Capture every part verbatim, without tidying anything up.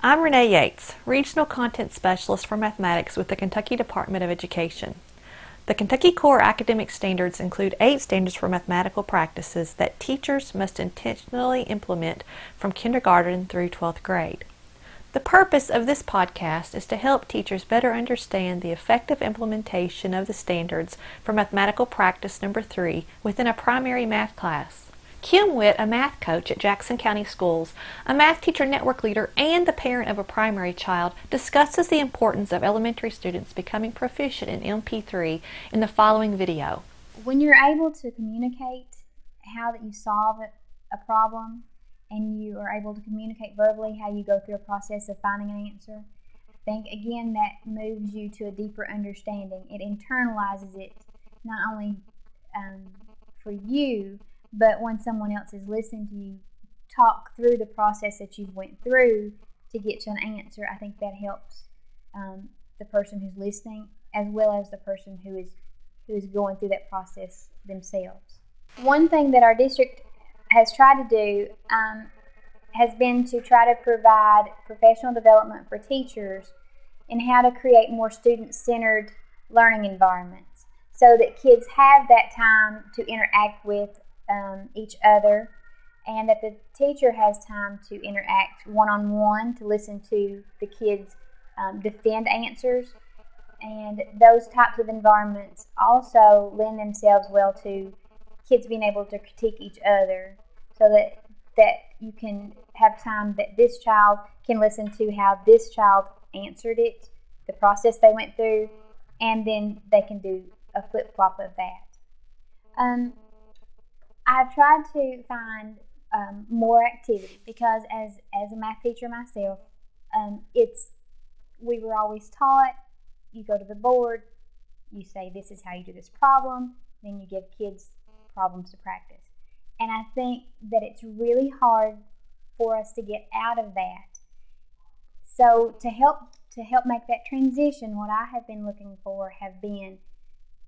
I'm Renee Yates, Regional Content Specialist for Mathematics with the Kentucky Department of Education. The Kentucky Core Academic Standards include eight standards for mathematical practices that teachers must intentionally implement from kindergarten through twelfth grade. The purpose of this podcast is to help teachers better understand the effective implementation of the standards for mathematical practice number three within a primary math class. Kim Witt, a math coach at Jackson County Schools, a math teacher network leader, and the parent of a primary child, discusses the importance of elementary students becoming proficient in M P three in the following video. When you're able to communicate how that you solve a problem and you are able to communicate verbally how you go through a process of finding an answer, I think, again, that moves you to a deeper understanding. It internalizes it not only um, for you, but when someone else is listening to you talk through the process that you went through to get to an answer, I think that helps um, the person who's listening as well as the person who is who is going through that process themselves. One thing that our district has tried to do um, has been to try to provide professional development for teachers in how to create more student-centered learning environments so that kids have that time to interact with Um, each other, and that the teacher has time to interact one-on-one, to listen to the kids um, defend answers. And those types of environments also lend themselves well to kids being able to critique each other, so that that you can have time that this child can listen to how this child answered it, the process they went through, and then they can do a flip-flop of that. Um, I've tried to find um, more activity because as, as a math teacher myself, um, it's we were always taught, you go to the board, you say this is how you do this problem, then you give kids problems to practice. And I think that it's really hard for us to get out of that. So to help to help make that transition, what I have been looking for have been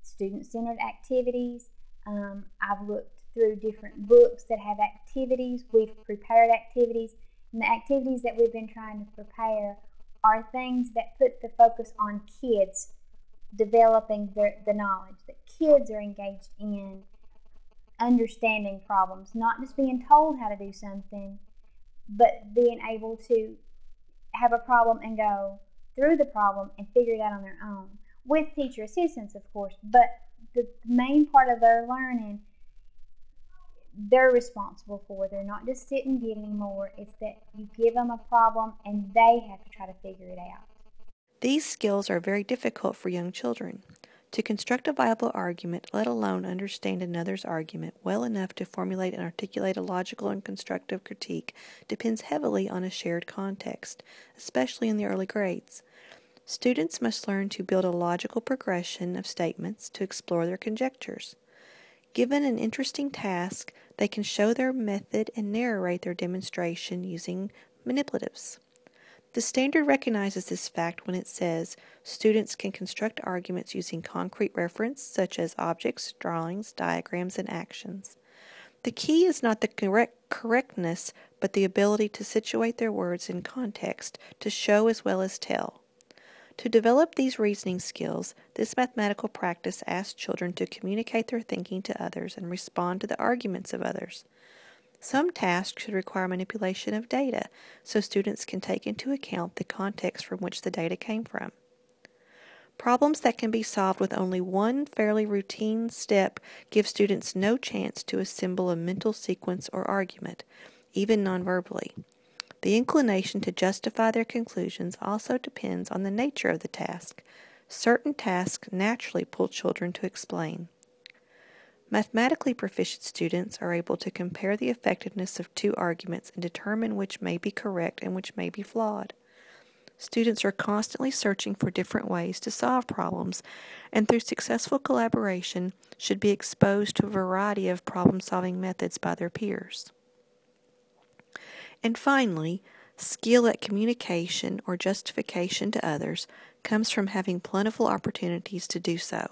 student-centered activities. Um, I've looked through different books that have activities. We've prepared activities, and the activities that we've been trying to prepare are things that put the focus on kids developing the, the knowledge, that kids are engaged in understanding problems, not just being told how to do something, but being able to have a problem and go through the problem and figure it out on their own, with teacher assistance, of course, but the main part of their learning they're responsible for. They're not just sitting and get anymore. It's that you give them a problem and they have to try to figure it out. These skills are very difficult for young children. To construct a viable argument, let alone understand another's argument well enough to formulate and articulate a logical and constructive critique, depends heavily on a shared context, especially in the early grades. Students must learn to build a logical progression of statements to explore their conjectures. Given an interesting task, they can show their method and narrate their demonstration using manipulatives. The standard recognizes this fact when it says students can construct arguments using concrete reference such as objects, drawings, diagrams, and actions. The key is not the correct correctness, but the ability to situate their words in context to show as well as tell. To develop these reasoning skills, this mathematical practice asks children to communicate their thinking to others and respond to the arguments of others. Some tasks should require manipulation of data, so students can take into account the context from which the data came from. Problems that can be solved with only one fairly routine step give students no chance to assemble a mental sequence or argument, even non-verbally. The inclination to justify their conclusions also depends on the nature of the task. Certain tasks naturally pull children to explain. Mathematically proficient students are able to compare the effectiveness of two arguments and determine which may be correct and which may be flawed. Students are constantly searching for different ways to solve problems, and through successful collaboration should be exposed to a variety of problem-solving methods by their peers. And finally, skill at communication or justification to others comes from having plentiful opportunities to do so.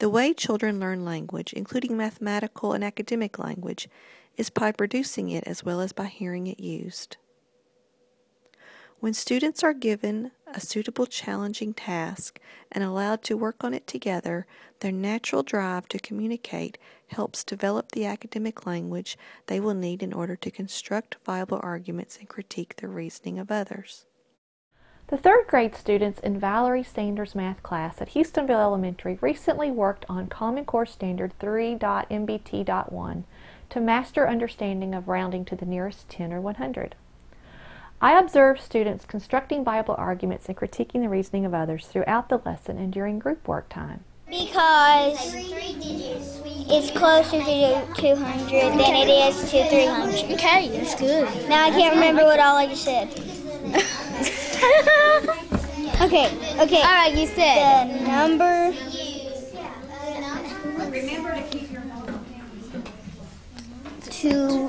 The way children learn language, including mathematical and academic language, is by producing it as well as by hearing it used. When students are given a suitable challenging task and allowed to work on it together, their natural drive to communicate helps develop the academic language they will need in order to construct viable arguments and critique the reasoning of others. The third grade students in Valerie Sanders' math class at Houstonville Elementary recently worked on Common Core Standard three dot N B T dot one to master understanding of rounding to the nearest ten or one hundred. I observed students constructing viable arguments and critiquing the reasoning of others throughout the lesson and during group work time. Because it's closer to two hundred than it is to three hundred. Okay, that's good. Now I can't remember what all I just said. okay, okay. All right, you said the number. Remember to keep your two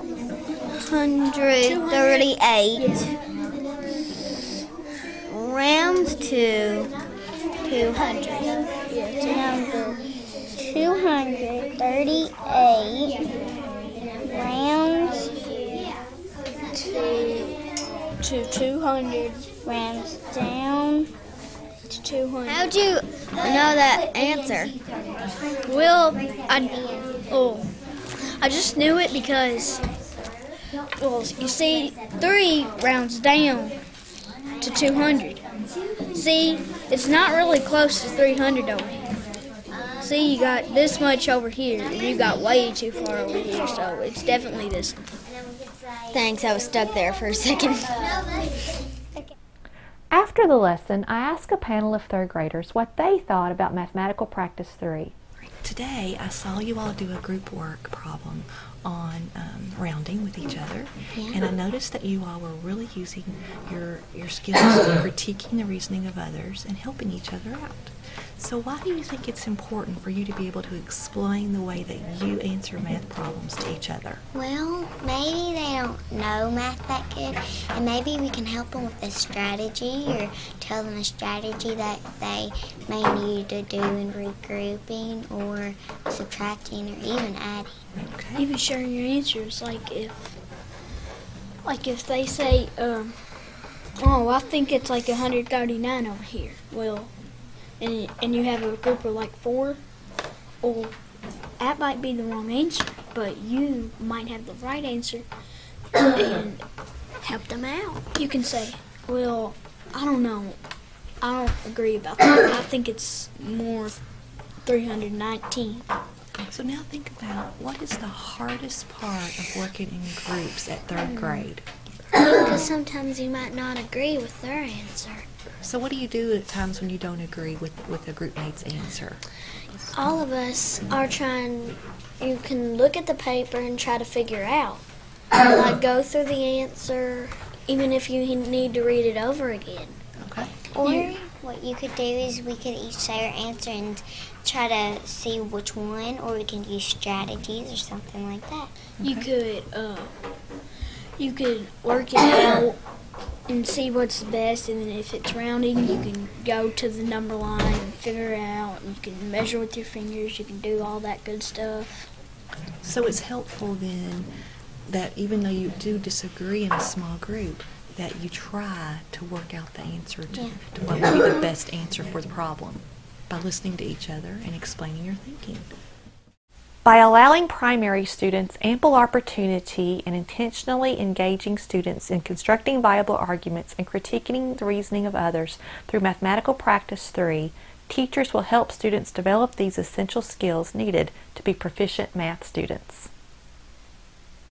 hundred thirty-eight rounds to two hundred. Number two hundred thirty-eight rounds to, to two hundred rounds down to two hundred. How'd you know that answer? Well, I, oh, I just knew it because, well, you see, three rounds down to two hundred. See, it's not really close to three hundred over here. See, you got this much over here, and you got way too far over here, so it's definitely this. Thanks, I was stuck there for a second. After the lesson, I asked a panel of third graders what they thought about Mathematical Practice three. Today, I saw you all do a group work problem on um, rounding with each other, yeah. And I noticed that you all were really using your, your skills in critiquing the reasoning of others and helping each other out. So why do you think it's important for you to be able to explain the way that you answer math problems to each other? Well, maybe they don't know math that good, and maybe we can help them with a strategy or tell them a strategy that they may need to do in regrouping or subtracting or even adding. Okay. Even sharing your answers, like if, like if they say, um, oh, I think it's like one hundred thirty-nine over here. Well. And, and you have a group of like four, or that might be the wrong answer, but you might have the right answer and help them out. You can say, well, I don't know, I don't agree about that. I think it's more three hundred nineteen. So now think about what is the hardest part of working in groups at third grade? Because sometimes you might not agree with their answer. So what do you do at times when you don't agree with, with a groupmate's answer? All of us are trying, you can look at the paper and try to figure out. Like go through the answer, even if you need to read it over again. Okay. Or yeah. What you could do is we could each say our answer and try to see which one, or we can use strategies or something like that. Okay. You could, uh, you could work it out and see what's the best, and then if it's rounding, you can go to the number line and figure it out, and you can measure with your fingers, you can do all that good stuff. So it's helpful then that even though you do disagree in a small group, that you try to work out the answer to, yeah. to what would be the best answer for the problem by listening to each other and explaining your thinking. By allowing primary students ample opportunity and intentionally engaging students in constructing viable arguments and critiquing the reasoning of others through Mathematical Practice three, teachers will help students develop these essential skills needed to be proficient math students.